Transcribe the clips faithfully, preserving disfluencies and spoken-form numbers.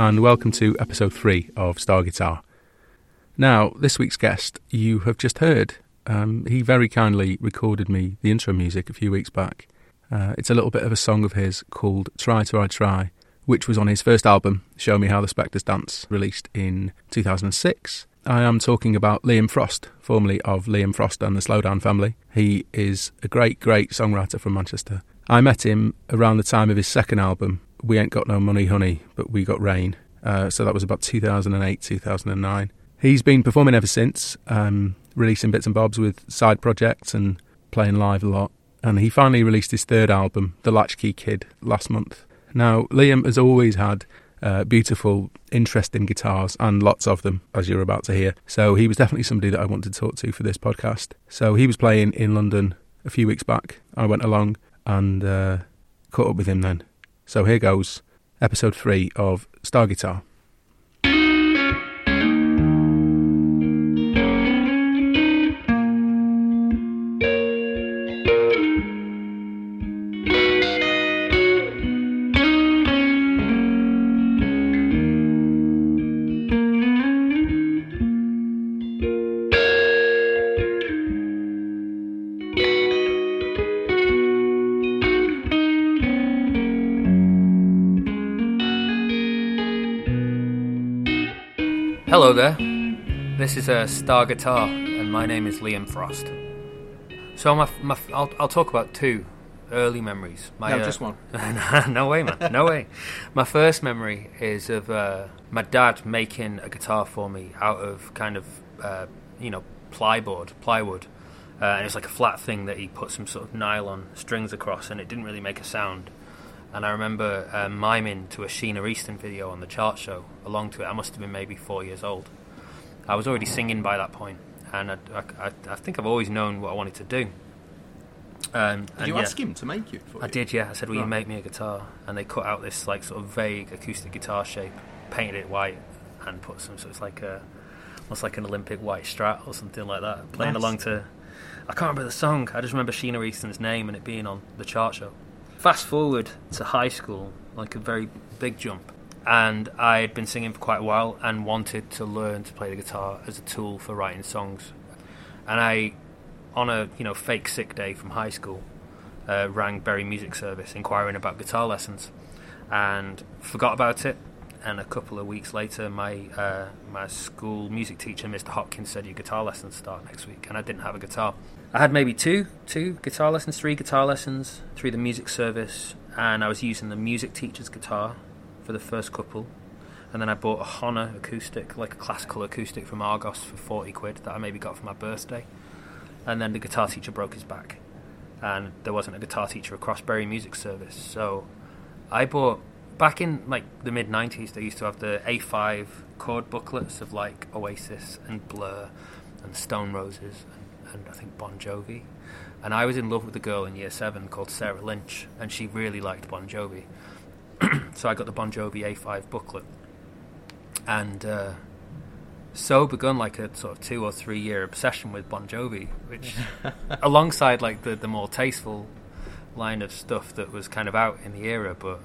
and welcome to episode three of Star Guitar. Now, this week's guest you have just heard. Um, he very kindly recorded me the intro music a few weeks back. Uh, it's a little bit of a song of his called Try Try Try, which was on his first album, Show Me How the Spectres Dance, released in two thousand six. I am talking about Liam Frost, formerly of Liam Frost and the Slowdown Family. He is a great, great songwriter from Manchester. I met him around the time of his second album, We Ain't Got No Money Honey, But We Got Rain. Uh, so that was about two thousand eight, two thousand nine. He's been performing ever since, um, releasing bits and bobs with side projects and playing live a lot. And he finally released his third album, The Latchkey Kid, last month. Now, Liam has always had uh, beautiful, interesting guitars, and lots of them, as you're about to hear. So he was definitely somebody that I wanted to talk to for this podcast. So he was playing in London a few weeks back. I went along and uh, caught up with him then. So here goes, episode three of Star Guitar. Hello there, this is uh, Star Guitar, and my name is Liam Frost. So my, my, I'll, I'll talk about two early memories. My, no, uh, just one. No way, man, no way. My first memory is of uh, my dad making a guitar for me out of kind of, uh, you know, plyboard, plywood. Uh, and it's like a flat thing that he put some sort of nylon strings across, and it didn't really make a sound. And I remember uh, miming to a Sheena Easton video on the Chart Show along to it. I must have been maybe four years old. I was already singing by that point, and I, I, I think I've always known what I wanted to do. Um, did and you yeah, ask him to make it for you? I did, yeah. I said, will right. you make me a guitar? And they cut out this like sort of vague acoustic guitar shape, painted it white, and put some sort of like a, almost like an Olympic white Strat or something like that, playing nice. along to... I can't remember the song. I just remember Sheena Easton's name and it being on the Chart Show. Fast forward to high school, like a very big jump, and I had been singing for quite a while and wanted to learn to play the guitar as a tool for writing songs. And I, on a you know fake sick day from high school, uh, rang Bury Music Service inquiring about guitar lessons, and forgot about it. And a couple of weeks later, my uh, my school music teacher, Mister Hopkins, said your guitar lessons start next week, and I didn't have a guitar. I had maybe two, two guitar lessons, three guitar lessons through the music service, and I was using the music teacher's guitar for the first couple, and then I bought a Honer acoustic, like a classical acoustic from Argos for forty quid that I maybe got for my birthday, and then the guitar teacher broke his back, and there wasn't a guitar teacher across Bury Music Service, so I bought, back in like the mid nineties, they used to have the A five chord booklets of like Oasis and Blur and Stone Roses and and I think Bon Jovi, and I was in love with a girl in year seven called Sarah Lynch, and she really liked Bon Jovi. So I got the Bon Jovi A five booklet, and uh, so begun like a sort of two or three year obsession with Bon Jovi, which alongside like the, the more tasteful line of stuff that was kind of out in the era. But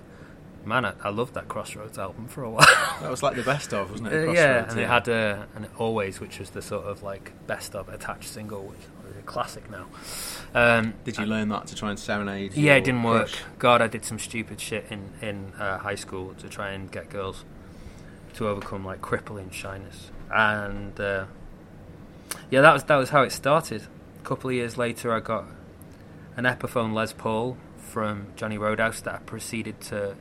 man, I, I loved that Crossroads album for a while. That was like the best of, wasn't it? Uh, yeah, and yeah. it had uh, and Always, which was the sort of like best of attached single, which is a classic now. Um, did you and, learn that to try and serenade? Yeah, it didn't work. Push? God, I did some stupid shit in, in uh, high school to try and get girls to overcome like crippling shyness. And uh, yeah, that was, that was how it started. A couple of years later, I got an Epiphone Les Paul from Johnny Roadhouse that I proceeded to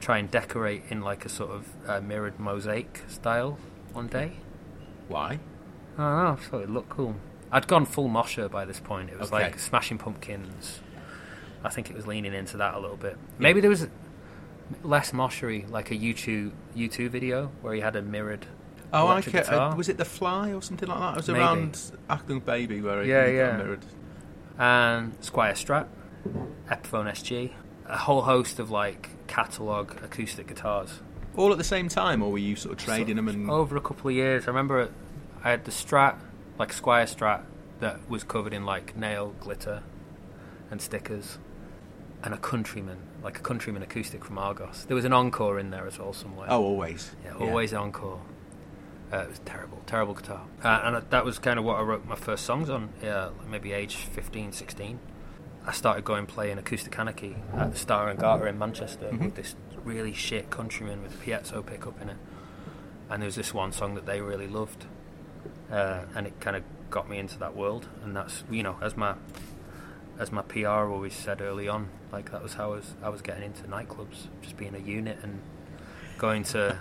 try and decorate in like a sort of uh, mirrored mosaic style one day. Why? I don't know, I thought it looked cool. I'd gone full Mosher by this point. It was okay. Like Smashing Pumpkins. I think it was leaning into that a little bit. Maybe there was less Moshery, like a U two, U two video where he had a mirrored oh, electric okay. guitar. Uh, was it The Fly or something like that? It was Maybe. around Acting Baby where he yeah, yeah. got mirrored. And Squier Strat, Epiphone S G, a whole host of like catalogue acoustic guitars. All at the same time, or were you sort of trading so, them? And over a couple of years, I remember I had the Strat, like Squier Strat, that was covered in like nail glitter and stickers. and a Countryman, like a Countryman acoustic from Argos. There was an Encore in there as well somewhere. Oh, always. Yeah, always yeah. Encore. Uh, it was terrible, terrible guitar. Uh, and I, that was kind of what I wrote my first songs on, yeah, like maybe age fifteen, sixteen. I started going playing Acoustic Anarchy at the Star and Garter in Manchester mm-hmm. with this really shit Countryman with a piezo pickup in it. And there was this one song that they really loved. Uh, and it kind of got me into that world. And that's, you know, as my as my P R always said early on, like that was how I was, I was getting into nightclubs, just being a unit and going to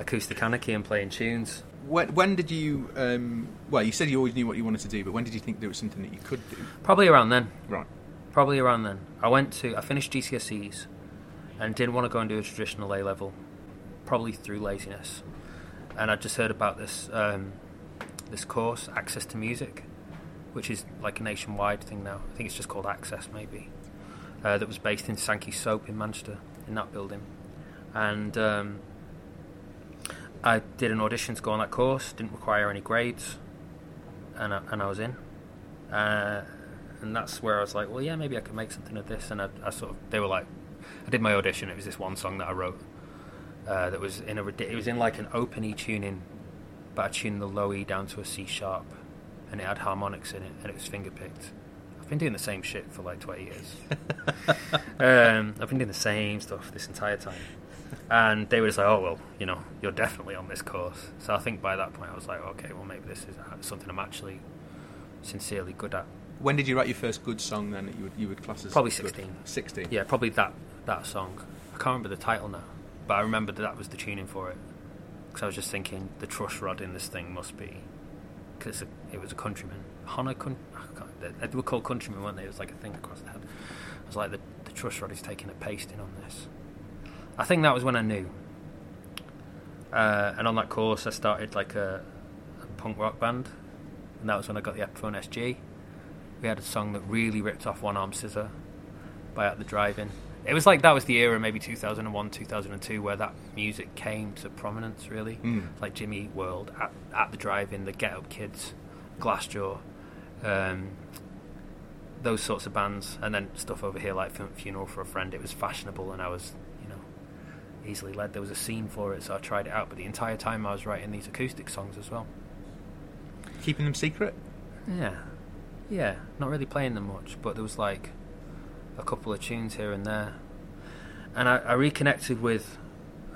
Acoustic Anarchy and playing tunes. When, when did you, um, well, you said you always knew what you wanted to do, but when did you think there was something that you could do? Probably around then. Right. Probably around then. I went to, I finished G C S Es and didn't want to go and do a traditional A-level, probably through laziness. And I just heard about this um, this course, Access to Music, which is like a nationwide thing now. I think it's just called Access, maybe, uh, that was based in Sankey Soap in Manchester, in that building. And um, I did an audition to go on that course, didn't require any grades, and I, and I was in. Uh, and that's where I was like, well, yeah, maybe I could make something of this. And I, I sort of, they were like, I did my audition, it was this one song that I wrote uh, that was in a, it was in like an open E tuning, but I tuned the low E down to a C sharp, and it had harmonics in it, and it was fingerpicked. I've been doing the same shit for like twenty years. um, I've been doing the same stuff this entire time. And they were just like, oh, well, you know, you're definitely on this course. So I think by that point I was like, okay, well, maybe this is something I'm actually sincerely good at. When did you write your first good song then that you would, you would class as probably sixteen. Good? sixteen? Yeah, probably that, that song. I can't remember the title now, but I remember that, that was the tuning for it. Because I was just thinking, the truss rod in this thing must be... Because it was a Countryman. Honer, con- they, they were called Countryman, weren't they? It was like a thing across the head. I was like, the, the truss rod is taking a pasting on this. I think that was when I knew. Uh, and on that course, I started like a, a punk rock band. And that was when I got the Epiphone S G. We had a song that really ripped off One Arm Scissor by At The Drive-In. It was like that was the era, maybe two thousand one, two thousand two, where that music came to prominence, really. Mm. Like Jimmy Eat World, At, at The Drive-In, The Get Up Kids, Glassjaw, um, those sorts of bands. And then stuff over here like Funeral For A Friend. It was fashionable and I was... easily led. There was a scene for it, so I tried it out, but the entire time I was writing these acoustic songs as well. Keeping them secret? Yeah. Yeah. Not really playing them much, but there was like a couple of tunes here and there. And I, I reconnected with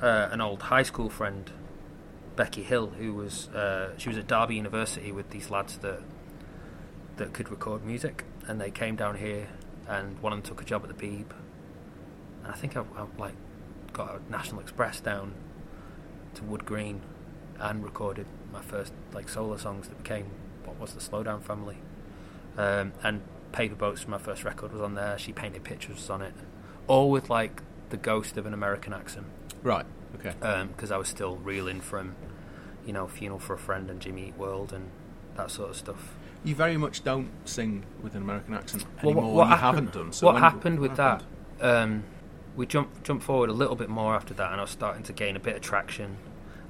uh, an old high school friend, Becky Hill, who was uh, she was at Derby University with these lads that that could record music, and they came down here and one of them took a job at the Beeb. And I think I, I like got a National Express down to Wood Green and recorded my first like solo songs that became what was the Slowdown Family, um, and Paper Boats, my first record, was on there. She painted pictures on it, all with like the ghost of an American accent. Right. Okay. Because um, I was still reeling from, you know, Funeral For A Friend and Jimmy Eat World and that sort of stuff. You very much don't sing with an American accent anymore. Well, what, what you happened, haven't done. So what when, happened what with happened? that? Um, We jumped, jumped forward a little bit more after that, and I was starting to gain a bit of traction.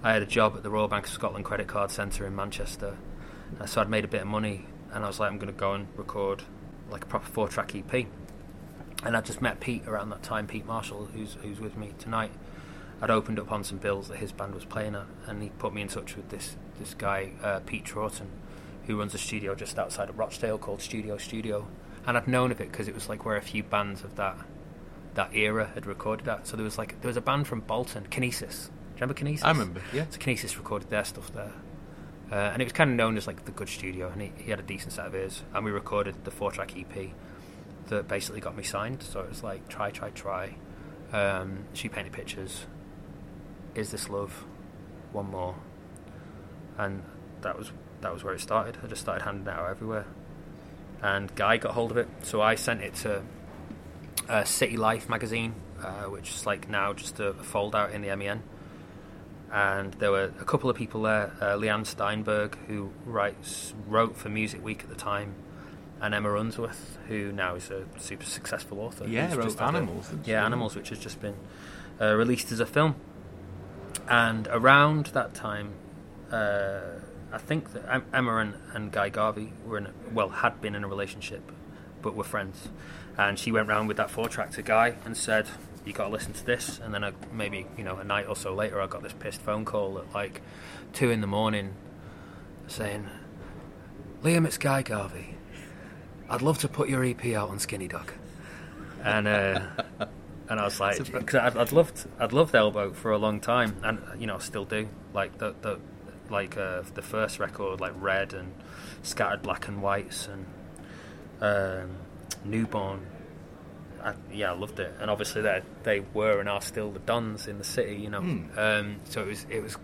I had a job at the Royal Bank of Scotland Credit Card Centre in Manchester, so I'd made a bit of money, and I was like, I'm going to go and record like a proper four-track E P. And I just met Pete around that time, Pete Marshall, who's who's with me tonight. I'd opened up on some bills that his band was playing at, and he put me in touch with this, this guy, uh, Pete Troughton, who runs a studio just outside of Rochdale called Studio Studio. And I'd known of it because it was like where a few bands of that... that era had recorded that. So there was like there was a band from Bolton, Kinesis. Do you remember Kinesis? I remember, yeah. So Kinesis recorded their stuff there. Uh, and it was kind of known as like the good studio, and he, he had a decent set of ears. And we recorded the four-track E P that basically got me signed. So it was like, try, try, try. Um, she painted pictures. Is This Love? One More. And that was that was where it started. I just started handing it out everywhere. And Guy got hold of it. So I sent it to... Uh, City Life magazine, uh, which is like now just a, a fold out in the M E N, and there were a couple of people there, uh, Leanne Steinberg, who writes wrote for Music Week at the time, and Emma Unsworth, who now is a super successful author. Yeah, wrote just Animals. A, yeah, Animals, which has just been uh, released as a film. And around that time, uh, I think that Emma and, and Guy Garvey were in a, well had been in a relationship, but were friends. and she went round with that four track to Guy and said, you got to listen to this. And then I, maybe you know a night or so later, I got this pissed phone call at like two in the morning saying, Liam, it's Guy Garvey. I'd love to put your E P out on Skinny Dog. And uh, and I was like, because I'd, I'd loved I'd loved Elbow for a long time, and you know still do. Like the the like uh, the first record, like Red and Scattered Black and Whites and um, Newborn. I, yeah, I loved it, and obviously they they were and are still the dons in the city, you know. Mm. Um, so it was it was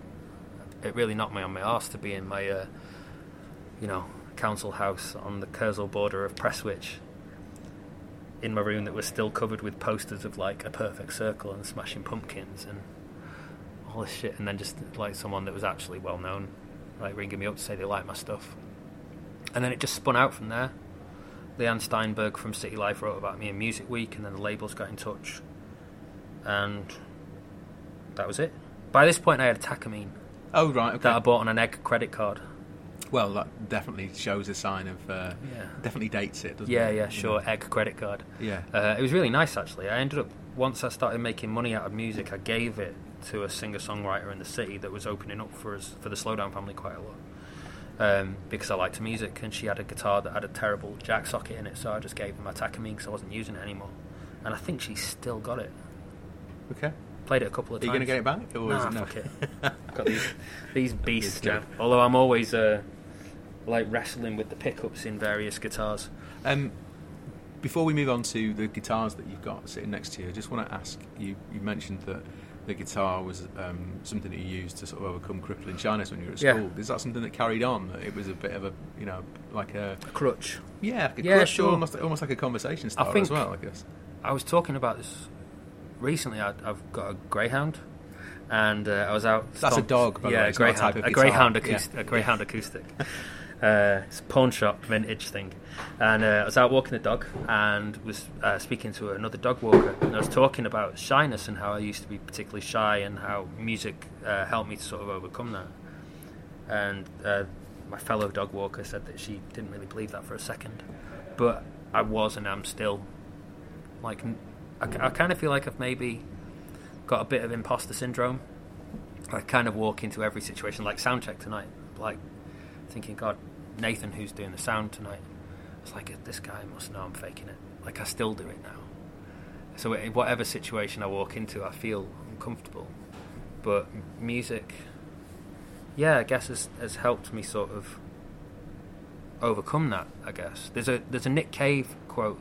it really knocked me on my arse to be in my uh, you know council house on the Kersal border of Presswich, in my room that was still covered with posters of like A Perfect Circle and Smashing Pumpkins and all this shit, and then just like someone that was actually well known like ringing me up to say they liked my stuff, and then it just spun out from there. Leanne Steinberg from City Life wrote about me in Music Week, and then the labels got in touch, and that was it. By this point I had a Takamine. Oh right, okay. That I bought on an Egg credit card. Well, that definitely shows a sign of uh, yeah. Definitely dates it, doesn't yeah, it? Yeah, yeah, sure. Egg credit card. Yeah, uh, it was really nice actually. I ended up, once I started making money out of music, I gave it to a singer-songwriter in the city that was opening up for us for the Slowdown Family quite a lot, um, because I liked music, and she had a guitar that had a terrible jack socket in it, so I just gave her my Takamine because I wasn't using it anymore, and I think she still got it. Okay. Played it a couple of times. Are you going to get it back? Or nah, is it fuck it. I've got these, these beasts down. Although I'm always uh, like wrestling with the pickups in various guitars. Um, before we move on to the guitars that you've got sitting next to you, I just want to ask you, you mentioned that the guitar was um, something that you used to sort of overcome crippling shyness when you were at school. Yeah. Is that something that carried on? It was a bit of a, you know, like a... a crutch. Yeah, like a yeah, crutch, sure. almost, almost like a conversation starter as well, I guess. I was talking about this... Recently, I, I've got a Greyhound, and uh, I was out. That's stomped. A dog, by yeah, the way. It's a Greyhound, a, a Greyhound acoustic, yeah. a Greyhound acoustic. Uh, it's a pawn shop vintage thing, and uh, I was out walking the dog, and was uh, speaking to another dog walker, and I was talking about shyness and how I used to be particularly shy, and how music uh, helped me to sort of overcome that. And uh, my fellow dog walker said that she didn't really believe that for a second, but I was, and I'm still, like. I, I kind of feel like I've maybe got a bit of imposter syndrome. I kind of walk into every situation, like soundcheck tonight, like thinking, God, Nathan, who's doing the sound tonight? It's like, this guy must know I'm faking it. Like, I still do it now. So in whatever situation I walk into, I feel uncomfortable. But music, yeah, I guess has, has helped me sort of overcome that, I guess. There's a there's a Nick Cave quote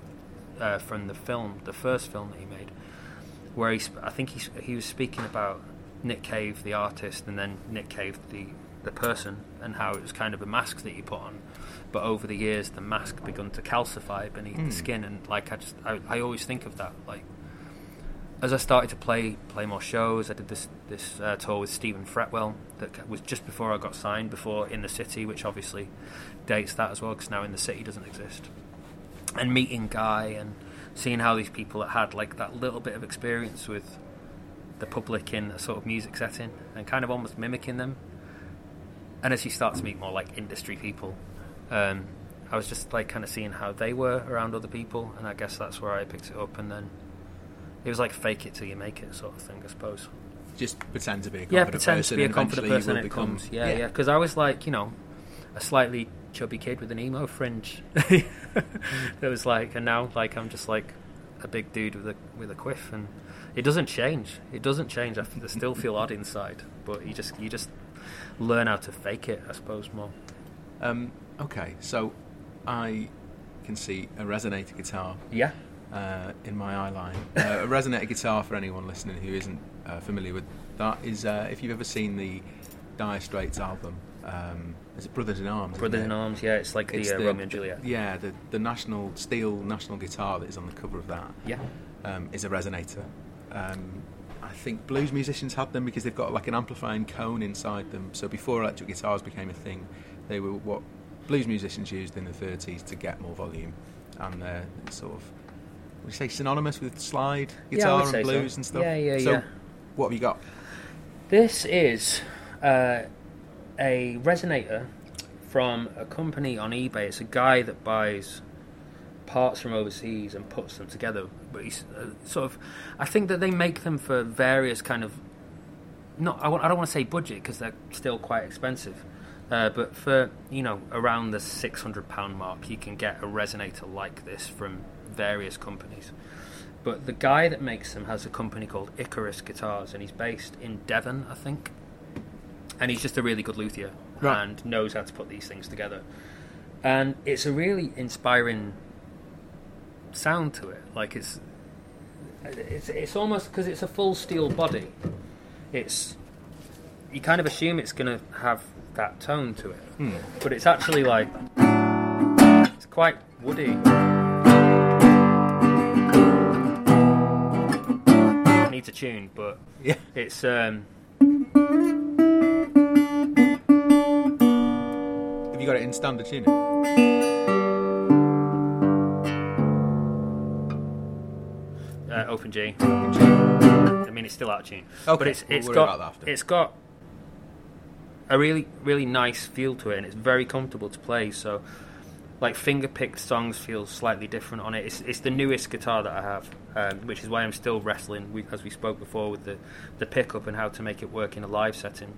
Uh, from the film, the first film that he made, where he, I think he he was speaking about Nick Cave, the artist, and then Nick Cave, the, the person, and how it was kind of a mask that you put on, but over the years the mask begun to calcify beneath mm. the skin, and like I just I, I always think of that. Like as I started to play play more shows, I did this this uh, tour with Stephen Fretwell that was just before I got signed, before In the City, which obviously dates that as well, because now In the City doesn't exist. And meeting Guy and seeing how these people that had like that little bit of experience with the public in a sort of music setting and kind of almost mimicking them. And as you start to meet more like industry people, um, I was just like kind of seeing how they were around other people, and I guess that's where I picked it up. And then it was like fake it till you make it sort of thing, I suppose. Just pretend to be a confident person. Yeah, pretend person, to be a confident person and it become, comes. Yeah, yeah. Because yeah. I was like, you know, a slightly... chubby kid with an emo fringe that was like, and now like I'm just like a big dude with a with a quiff, and it doesn't change it doesn't change I still feel odd inside, but you just you just learn how to fake it, I suppose, more. Um, okay, so I can see a resonator guitar yeah uh, in my eye line. Uh, a resonator guitar, for anyone listening who isn't uh, familiar with that, is uh, if you've ever seen the Dire Straits album, um is it Brothers in Arms? Brothers in Arms, yeah. It's like the, it's the uh, Romeo and Juliet. Yeah, the, the national steel national guitar that is on the cover of that. Yeah, um, is a resonator. Um, I think blues musicians had them because they've got like an amplifying cone inside them. So before electric guitars became a thing, they were what blues musicians used in the thirties to get more volume, and they're sort of, would you say, synonymous with slide guitar yeah, and blues so. and stuff. Yeah, yeah, so, yeah. So, what have you got? This is. Uh, a resonator from a company on eBay. It's a guy that buys parts from overseas and puts them together. But he's uh, sort of, I think that they make them for various kind of, not I, w- I don't want to say budget because they're still quite expensive, uh, but for, you know, around the six hundred pound mark, you can get a resonator like this from various companies. But the guy that makes them has a company called Icarus Guitars, and he's based in Devon, I think. And he's just a really good luthier, right, and knows how to put these things together. And it's a really inspiring sound to it. Like, it's it's it's almost, because it's a full steel body, it's, you kind of assume it's going to have that tone to it, hmm. but it's actually like, it's quite woody. Needs a tune, but yeah, it's um. Have you got it in standard tuning? Uh, open G. Open G. I mean, it's still out of tune, okay, but it's it's we'll got after. It's got a really really nice feel to it, and it's very comfortable to play. So, like, finger-picked songs feel slightly different on it. It's it's the newest guitar that I have, um, which is why I'm still wrestling, we, as we spoke before, with the, the pickup and how to make it work in a live setting.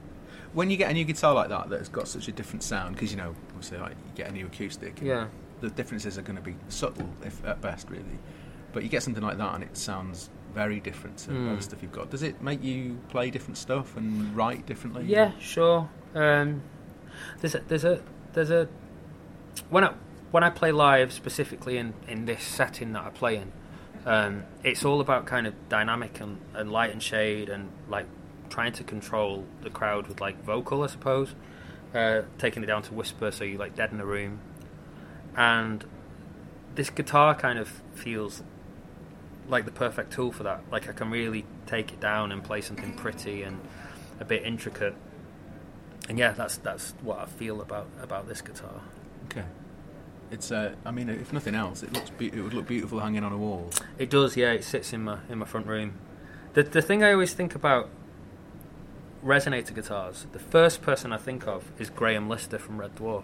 When you get a new guitar like that, that's got such a different sound, because, you know, obviously, like, you get a new acoustic, and yeah, the differences are going to be subtle, if at best, really. But you get something like that, and it sounds very different to mm. the stuff you've got. Does it make you play different stuff and write differently? Yeah, sure. Um, there's a, there's a there's a when I When I play live, specifically in, in this setting that I play in, um, it's all about kind of dynamic and, and light and shade, and like trying to control the crowd with like vocal, I suppose, uh, taking it down to whisper so you like deaden the room. And this guitar kind of feels like the perfect tool for that. Like, I can really take it down and play something pretty and a bit intricate. And yeah, that's that's what I feel about about this guitar. Okay. It's, uh, I mean, if nothing else, it looks be- it would look beautiful hanging on a wall. It does, yeah. It sits in my in my front room. The the thing I always think about resonator guitars, the first person I think of is Graham Lister from Red Dwarf,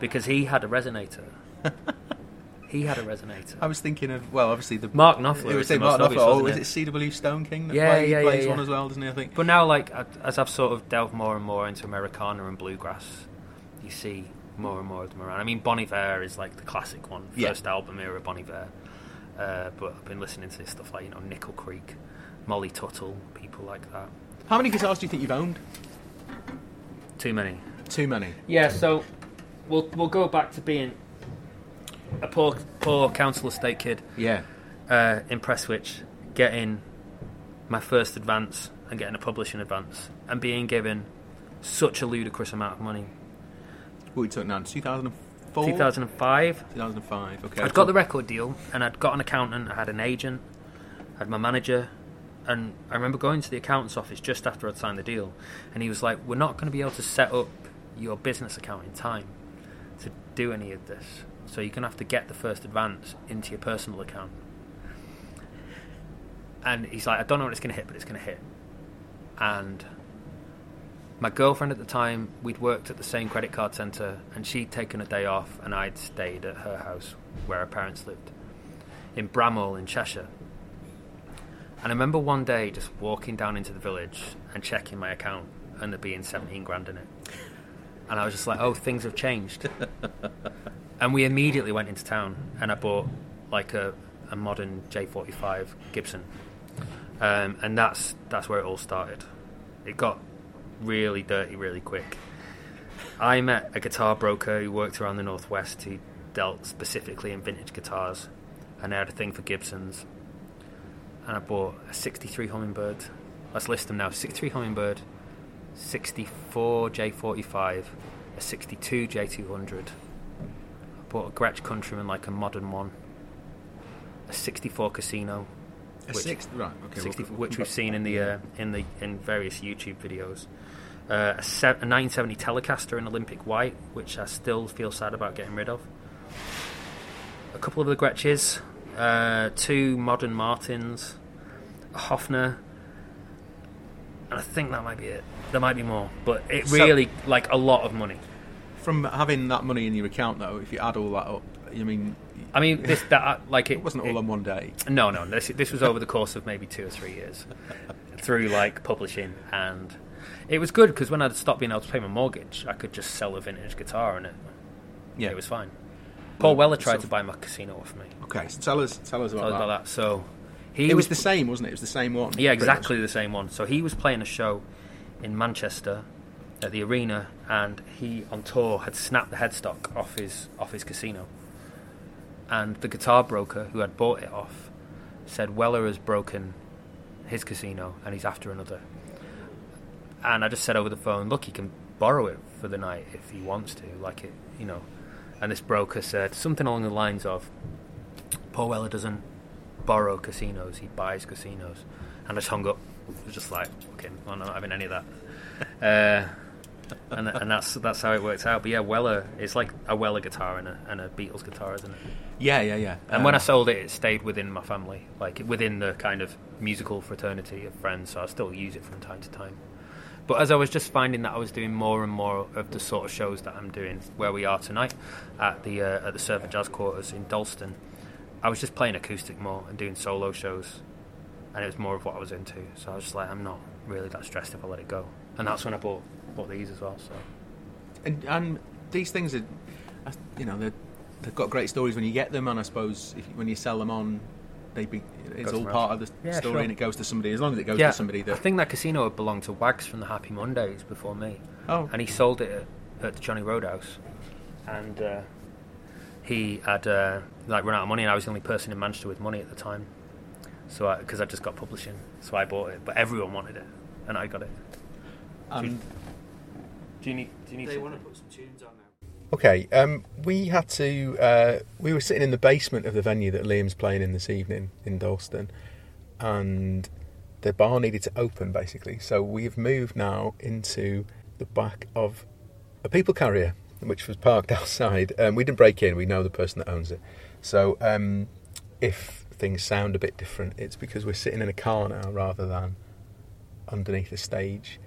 because he had a resonator. He had a resonator. I was thinking of, well, obviously the Mark Knopfler. It was the Mark Knopfler. Oh, is it C W Stone King that yeah, play, yeah, plays yeah, yeah. one as well, doesn't he? I think. But now, like, as I've sort of delved more and more into Americana and bluegrass, you see more and more of them around. I mean, Bon Iver is like the classic one, first yeah. album era Bon Iver, uh, but I've been listening to stuff like, you know, Nickel Creek, Molly Tuttle, people like that. How many guitars do you think you've owned? Too many. Too many. Yeah, so we'll we'll go back to being a poor poor council estate kid. Yeah. Uh, in Presswich, getting my first advance and getting a publishing advance and being given such a ludicrous amount of money. What we took now, two thousand four? two thousand five. two thousand five, okay. I'd got the record deal, and I'd got an accountant, I had an agent, I had my manager, and I remember going to the accountant's office just after I'd signed the deal, and he was like, we're not going to be able to set up your business account in time to do any of this, so you're going to have to get the first advance into your personal account. And he's like, I don't know what it's going to hit, but it's going to hit. And my girlfriend at the time, we'd worked at the same credit card centre, and she'd taken a day off, and I'd stayed at her house where her parents lived in Bramall in Cheshire. And I remember one day just walking down into the village and checking my account, and there being seventeen grand in it. And I was just like, oh, things have changed. And we immediately went into town, and I bought like a, a modern J forty-five Gibson. Um, and that's that's where it all started. It got really dirty really quick. I met a guitar broker who worked around the northwest, who dealt specifically in vintage guitars, and I had a thing for Gibsons, and I bought a sixty-three Hummingbird, let's list them now, sixty-three Hummingbird, sixty-four J forty-five, a sixty-two J two hundred, I bought a Gretsch Countryman, like a modern one, a sixty-four Casino, A which, sixth, right, okay, sixty, we'll, which we've seen in the uh, in the in various YouTube videos, uh, a, se- a nine seventy Telecaster in Olympic white, which I still feel sad about getting rid of. A couple of the Gretches, uh, two modern Martins, a Hofner, and I think that might be it. There might be more, but it really so, like a lot of money. From having that money in your account, though, if you add all that up, I mean, I mean, this that like it, it wasn't all it, on one day. No, no, this this was over the course of maybe two or three years through like publishing, and it was good because when I stopped being able to pay my mortgage, I could just sell a vintage guitar and it, yeah, it was fine. Paul well, Weller tried so, to buy my casino off me. Okay, so tell us tell us about, tell that. about that. So he it was, was the same, wasn't it? It was the same one. Yeah, exactly the same one. So he was playing a show in Manchester at the arena, and he on tour had snapped the headstock off his off his casino. And the guitar broker who had bought it off said Weller has broken his casino and he's after another. And I just said over the phone, look, he can borrow it for the night if he wants to, like it, you know. And this broker said something along the lines of, Paul Weller doesn't borrow casinos, he buys casinos. And I just hung up. It was just like, okay, I'm not having any of that. Uh, and and that's that's how it works out. But yeah, Weller, it's like a Weller guitar and a, and a Beatles guitar, isn't it? Yeah, yeah, yeah. And um, when I sold it, it stayed within my family, like within the kind of musical fraternity of friends, so I still use it from time to time. But as I was just finding that I was doing more and more of the sort of shows that I'm doing, where we are tonight at the uh, at the Servant Jazz Quarters in Dalston, I was just playing acoustic more and doing solo shows, and it was more of what I was into. So I was just like, I'm not really that stressed if I let it go. And that's when I bought bought these as well. So, and, and these things are, you know, they've got great stories when you get them, and I suppose if, when you sell them on, they be it's all part of the yeah, story, sure. And it goes to somebody, as long as it goes yeah, to somebody. That I think that casino belonged to Wags from the Happy Mondays before me. Oh, and he sold it at, at Johnny Roadhouse, and uh, he had uh, like run out of money, and I was the only person in Manchester with money at the time. So because I, I just got publishing, so I bought it, but everyone wanted it, and I got it. Um, do, you, do you need? Do you need? They want to put some tunes on now. Okay, um, we had to. Uh, we were sitting in the basement of the venue that Liam's playing in this evening in Dalston, and the bar needed to open basically. So we've moved now into the back of a people carrier, which was parked outside. Um, we didn't break in. We know the person that owns it. So um, if things sound a bit different, it's because we're sitting in a car now rather than underneath a stage.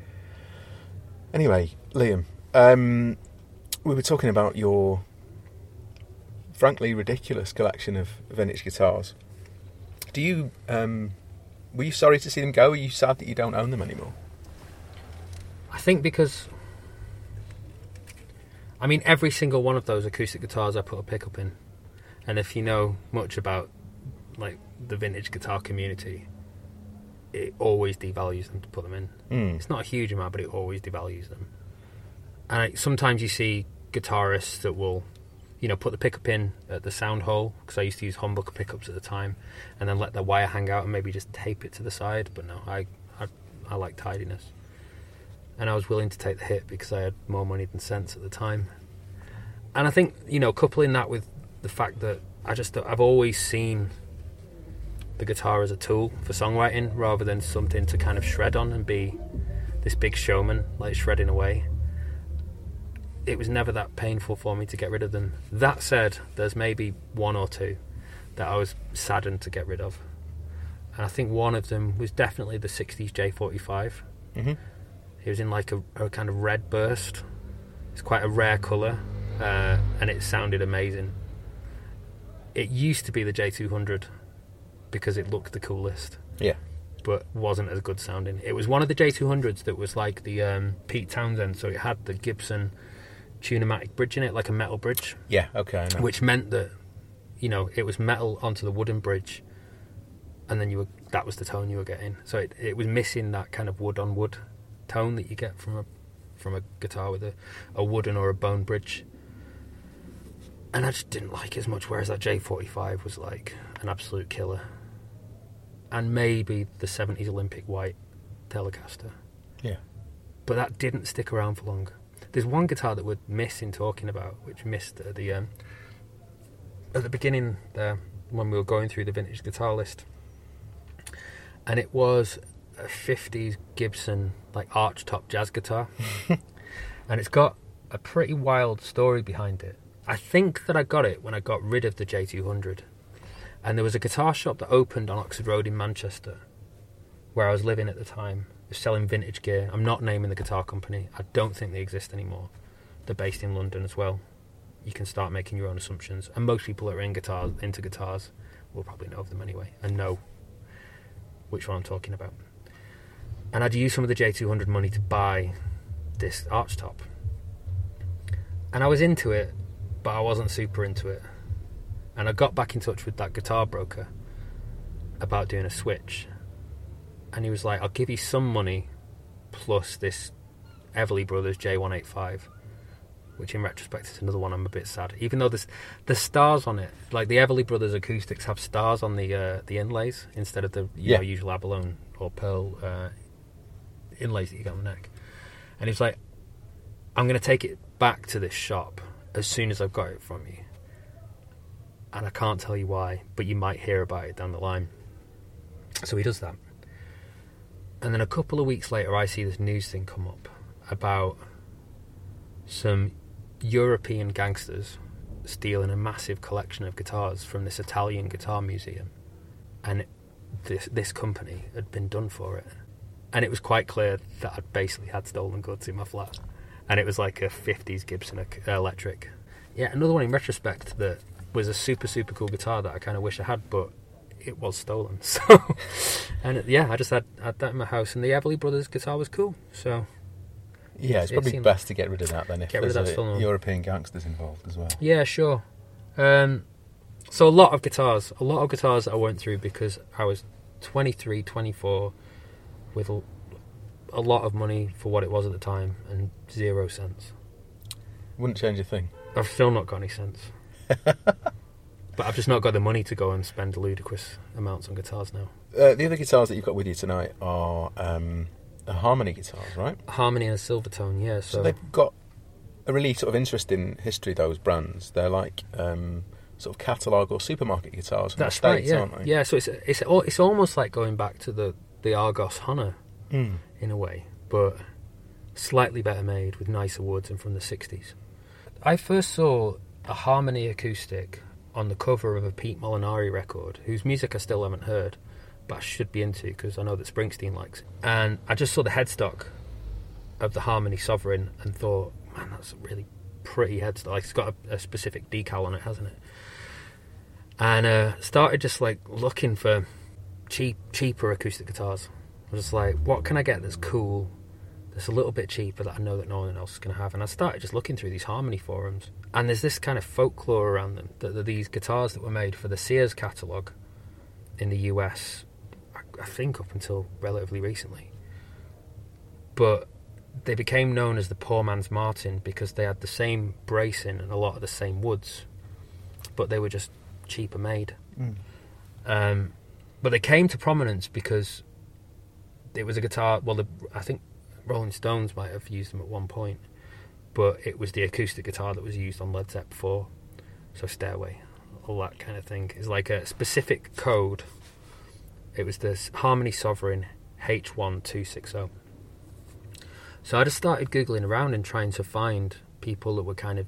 Anyway, Liam, um, we were talking about your frankly ridiculous collection of vintage guitars. Do you, um, were you sorry to see them go? Are you sad that you don't own them anymore? I think because, I mean, every single one of those acoustic guitars I put a pickup in. And if you know much about, like, the vintage guitar community, it always devalues them to put them in. Mm. It's not a huge amount, but it always devalues them. And I, sometimes you see guitarists that will, you know, put the pickup in at the sound hole, because I used to use humbucker pickups at the time, and then let the wire hang out and maybe just tape it to the side. But no, I, I, I like tidiness. And I was willing to take the hit because I had more money than sense at the time. And I think, you know, coupling that with the fact that I just, I've always seen the guitar as a tool for songwriting rather than something to kind of shred on and be this big showman, like shredding away. It was never that painful for me to get rid of them. That said, there's maybe one or two that I was saddened to get rid of. And I think one of them was definitely the sixties J forty-five. Mm-hmm. It was in like a, a kind of red burst. It's quite a rare colour, uh, and it sounded amazing. It used to be the J two hundred, because it looked the coolest. Yeah. But wasn't as good sounding. It was one of the J two hundreds that was like the um, Pete Townsend, so it had the Gibson Tune-O-Matic bridge in it, like a metal bridge. Yeah, okay. I know. Which meant that, you know, it was metal onto the wooden bridge, and then you were, that was the tone you were getting. So it, it was missing that kind of wood-on-wood tone that you get from a from a guitar with a, a wooden or a bone bridge. And I just didn't like it as much, whereas that J forty-five was like an absolute killer. And maybe the seventies Olympic white Telecaster. Yeah. But that didn't stick around for long. There's one guitar that we're missing talking about, which missed at the um, at the beginning there when we were going through the vintage guitar list. And it was a fifties Gibson, like, arch top jazz guitar. And it's got a pretty wild story behind it. I think that I got it when I got rid of the J two hundred. And there was a guitar shop that opened on Oxford Road in Manchester, where I was living at the time. It was selling vintage gear. I'm not naming the guitar company. I don't think they exist anymore. They're based in London as well. you can start making your own assumptions. And most people that are in guitars, into guitars, will probably know of them anyway, and know which one I'm talking about. And I'd use some of the J two hundred money to buy this archtop. And I was into it, but I wasn't super into it. And I got back in touch with that guitar broker about doing a switch. And he was like, I'll give you some money plus this Everly Brothers J one eighty-five, which in retrospect is another one I'm a bit sad. Even though there's, there's stars on it, like the Everly Brothers acoustics have stars on the uh, the inlays instead of the you yeah. know, usual abalone or pearl uh, inlays that you get on the neck. And he was like, I'm going to take it back to this shop as soon as I've got it from you. And I can't tell you why, but you might hear about it down the line. So he does that. And then a couple of weeks later, I see this news thing come up about some European gangsters stealing a massive collection of guitars from this Italian guitar museum. And this this company had been done for it. And it was quite clear that I'd basically had stolen goods in my flat. And it was like a fifties Gibson Electric. Yeah, another one in retrospect that was a super, super cool guitar that I kind of wish I had, but it was stolen. So, and yeah, I just had, had that in my house, and the Everly Brothers guitar was cool. So, yeah, it's probably it best like, to get rid of that then if there's a, European gangsters involved as well. Yeah, sure. Um, so a lot of guitars, a lot of guitars that I went through because I was twenty-three, twenty-four, with a, a lot of money for what it was at the time and zero cents. Wouldn't change a thing. I've still not got any cents. But I've just not got the money to go and spend ludicrous amounts on guitars now. Uh, the other guitars that you've got with you tonight are um, Harmony guitars, right? Harmony and a Silvertone, yeah. So. so they've got a really sort of interesting history, those brands. They're like um, sort of catalogue or supermarket guitars from That's the States, right, yeah. aren't they? Yeah, so it's it's it's almost like going back to the, the Argos Honer mm. in a way, but slightly better made with nicer woods and from the sixties. I first saw a Harmony acoustic on the cover of a Pete Molinari record, whose music I still haven't heard, but I should be into because I know that Springsteen likes it. And I just saw the headstock of the Harmony Sovereign and thought, man, that's a really pretty headstock. Like, it's got a, a specific decal on it, hasn't it? And uh, started just like looking for cheap, cheaper acoustic guitars. I was just like, what can I get that's cool? It's a little bit cheaper that I know that no one else is going to have. And I started just looking through these Harmony forums. And there's this kind of folklore around them, that they're these guitars that were made for the Sears catalogue in the U S, I think up until relatively recently. But they became known as the poor man's Martin because they had the same bracing and a lot of the same woods, but they were just cheaper made. Mm. Um, but they came to prominence because it was a guitar... Well, the, I think... Rolling Stones might have used them at one point, but it was the acoustic guitar that was used on Led Zeppelin four, so Stairway, all that kind of thing. It's like a specific code. It was this Harmony Sovereign H one two six zero. So I just started Googling around and trying to find people that were kind of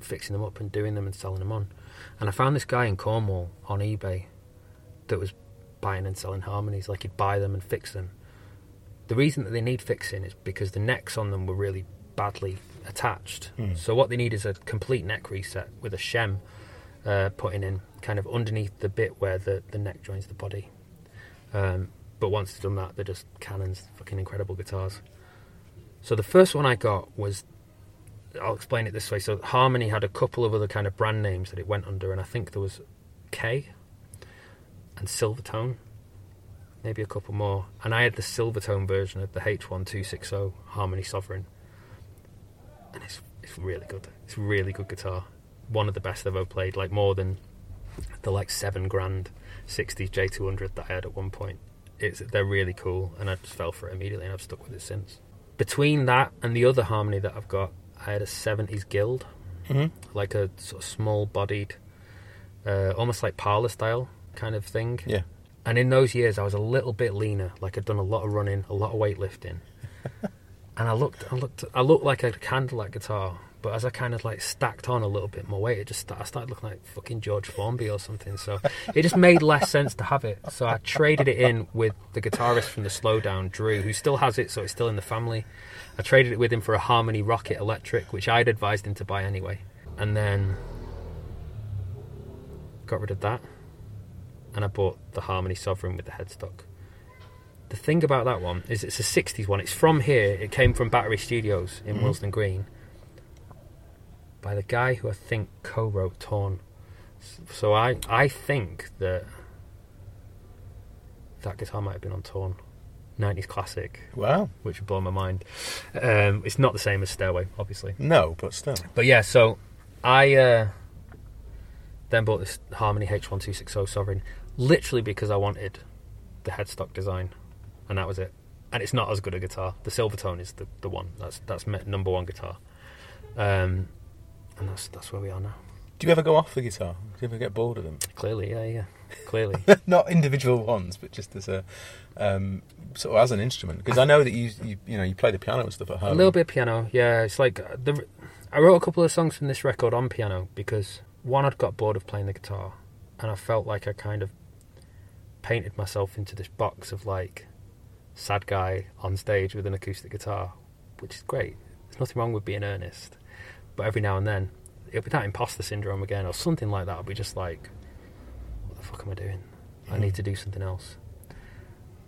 fixing them up and doing them and selling them on. And I found this guy in Cornwall on eBay that was buying and selling harmonies. Like, he'd buy them and fix them. The reason that they need fixing is because the necks on them were really badly attached. Mm. So what they need is a complete neck reset with a shem uh, putting in kind of underneath the bit where the, the neck joins the body. Um, but once they've done that, they're just cannons, fucking incredible guitars. So the first one I got was, I'll explain it this way. So Harmony had a couple of other kind of brand names that it went under, and I think there was K and Silvertone, maybe a couple more, and I had the Silvertone version of the H one two six zero Harmony Sovereign, and it's it's really good. It's a really good guitar, one of the best I've ever played. Like, more than the like seven grand sixties J two hundred that I had at one point. It's they're really cool, and I just fell for it immediately, and I've stuck with it since. Between that and the other Harmony that I've got, I had a seventies Guild, mm-hmm. like a sort of small-bodied, uh, almost like parlour style kind of thing. Yeah. And in those years, I was a little bit leaner. Like, I'd done a lot of running, a lot of weightlifting, and I looked, I looked, I looked like I could handle that guitar. But as I kind of like stacked on a little bit more weight, it just I started looking like fucking George Formby or something. So it just made less sense to have it. So I traded it in with the guitarist from the Slowdown, Drew, who still has it, so it's still in the family. I traded it with him for a Harmony Rocket Electric, which I'd advised him to buy anyway. and then got rid of that, and I bought the Harmony Sovereign with the headstock. The thing about that one is it's a sixties one. It's from here. It came from Battery Studios in mm-hmm. Willesden Green, by the guy who I think co-wrote Torn. So I, I think that that guitar might have been on Torn. nineties classic. Wow. Which would blow my mind. Um, it's not the same as Stairway, obviously. No, but still. But yeah, so I uh, then bought this Harmony H one two six zero Sovereign literally because I wanted the headstock design, and that was it. And it's not as good a guitar. The Silvertone is the, the one. That's that's number one guitar. Um, and that's that's where we are now. Do you ever go off the guitar? Do you ever get bored of them? Clearly, yeah, yeah. Clearly. Not individual ones, but just as a um, sort of as an instrument. Because I know that you, you you know you play the piano and stuff at home. A little bit of piano, yeah. It's like the, I wrote a couple of songs from this record on piano because one, I'd got bored of playing the guitar, and I felt like I kind of painted myself into this box of like sad guy on stage with an acoustic guitar, which is great. There's nothing wrong with being earnest, but every now and then it'll be that imposter syndrome again or something like that. I'll be just like, what the fuck am I doing? I need to do something else.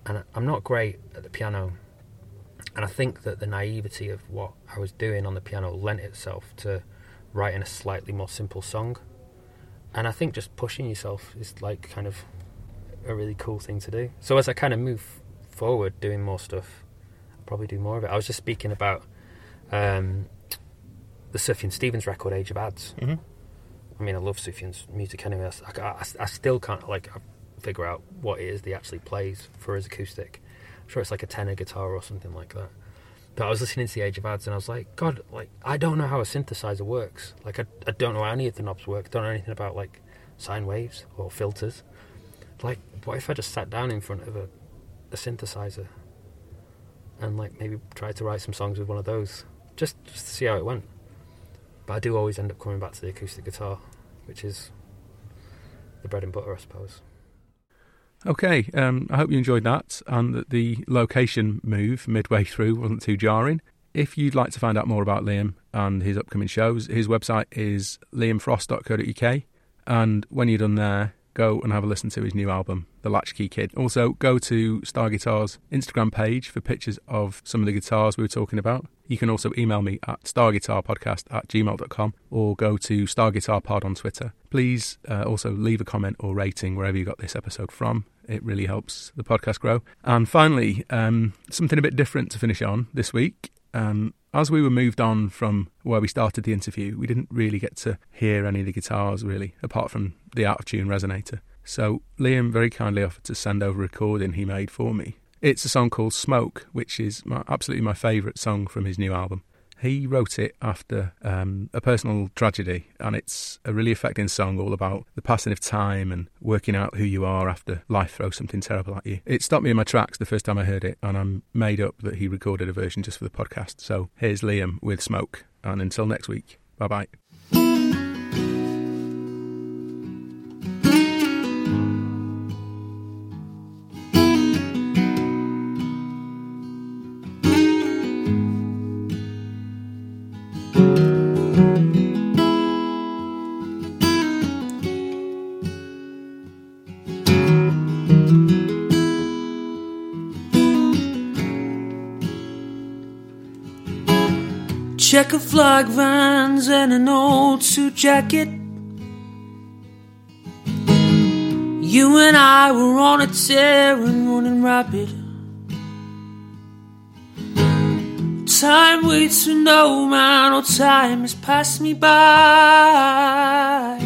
And I'm not great at the piano, and I think that the naivety of what I was doing on the piano lent itself to writing a slightly more simple song. And I think just pushing yourself is like kind of a really cool thing to do. So as I kind of move forward doing more stuff, I'll probably do more of it. I was just speaking about um the Sufjan Stevens record, Age of Ads. Mm-hmm. I mean, I love Sufjan's music anyway. I, I, I still can't like figure out what it is that he actually plays for his acoustic. I'm sure it's like a tenor guitar or something like that. But I was listening to the Age of Ads and I was like, God, like I don't know how a synthesizer works. Like I, I don't know how any of the knobs work. I don't know anything about like sine waves or filters. Like, what if I just sat down in front of a, a synthesizer and like maybe tried to write some songs with one of those, just, just to see how it went. But I do always end up coming back to the acoustic guitar, which is the bread and butter, I suppose. Okay, um, I hope you enjoyed that, and that the location move midway through wasn't too jarring. If you'd like to find out more about Liam and his upcoming shows, his website is liam frost dot co dot uk, and when you're done there, go and have a listen to his new album, The Latchkey Kid. Also, go to Star Guitar's Instagram page for pictures of some of the guitars we were talking about. You can also email me at starguitarpodcast at gmail dot com or go to starguitarpod on Twitter. Please uh, also leave a comment or rating wherever you got this episode from. It really helps the podcast grow. And finally, um, something a bit different to finish on this week. Um, as we were moved on from where we started the interview, we didn't really get to hear any of the guitars, really, apart from the out-of-tune resonator. So Liam very kindly offered to send over a recording he made for me. It's a song called Smoke, which is my, absolutely my favourite song from his new album. He wrote it after um, a personal tragedy, and it's a really affecting song all about the passing of time and working out who you are after life throws something terrible at you. It stopped me in my tracks the first time I heard it, and I'm made up that he recorded a version just for the podcast. So here's Liam with Smoke, and until next week, bye-bye. Checker flag vans and an old suit jacket. You and I were on a tear and running rapid. Time waits for no man, or time has passed me by.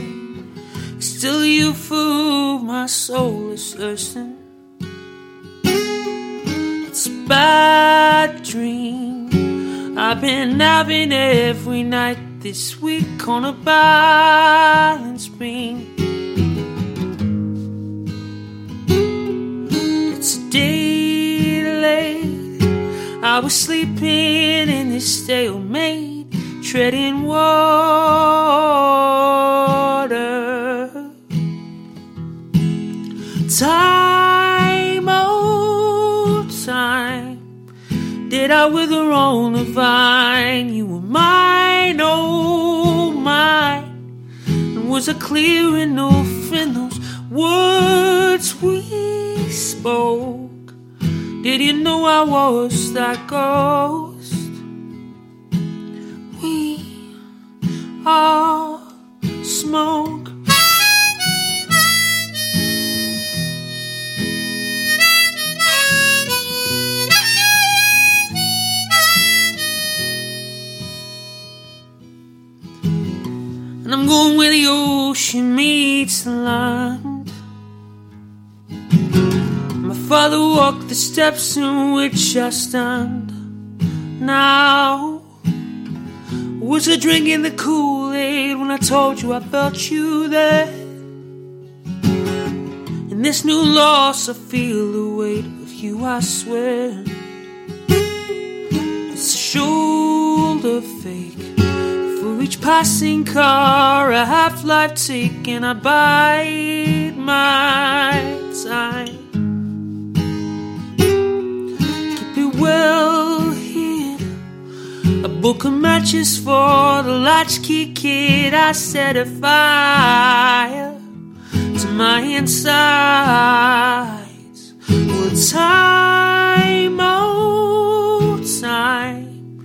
Still you fool, my soul is thirsting. It's a bad dream. I've been, I've been every night this week on a balance beam. It's a day late. I was sleeping in this stalemate, treading water. Time, oh time, did I wither on the vine? You were mine, oh mine. windows are clear and open. Those words we spoke. Did you know I was that ghost? We are smoke. And I'm going where the ocean meets the land. My father walked the steps in which I stand now. Was I drinking the Kool-Aid when I told you I felt you there? In this new loss I feel the weight of you, I swear. It's a shoulder fake. Each passing car, a half-life taken, I bide my time. Keep it well hid. A book of matches for the latchkey kid. I set a fire to my insides. Well, time, oh time,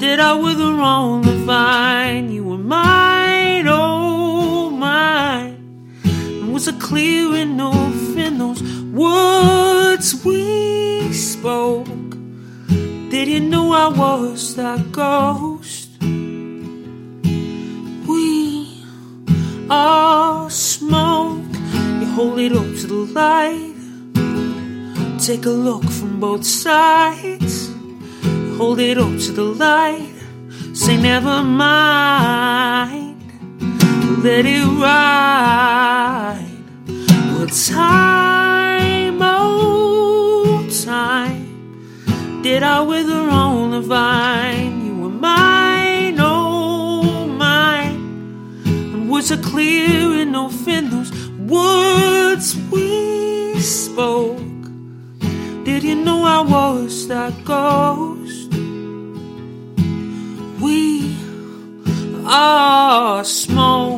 that I were the wrong to find. You were mine, oh mine. It was a clear enough in those words we spoke. Didn't know I was that ghost. We are smoke. You hold it up to the light. Take a look from both sides. Hold it up to the light. Say never mind. Let it ride. Well, time, oh time, did I wither on the vine? You were mine, oh mine. And was it clear enough in those words we spoke? Did you know I was that ghost? We are small.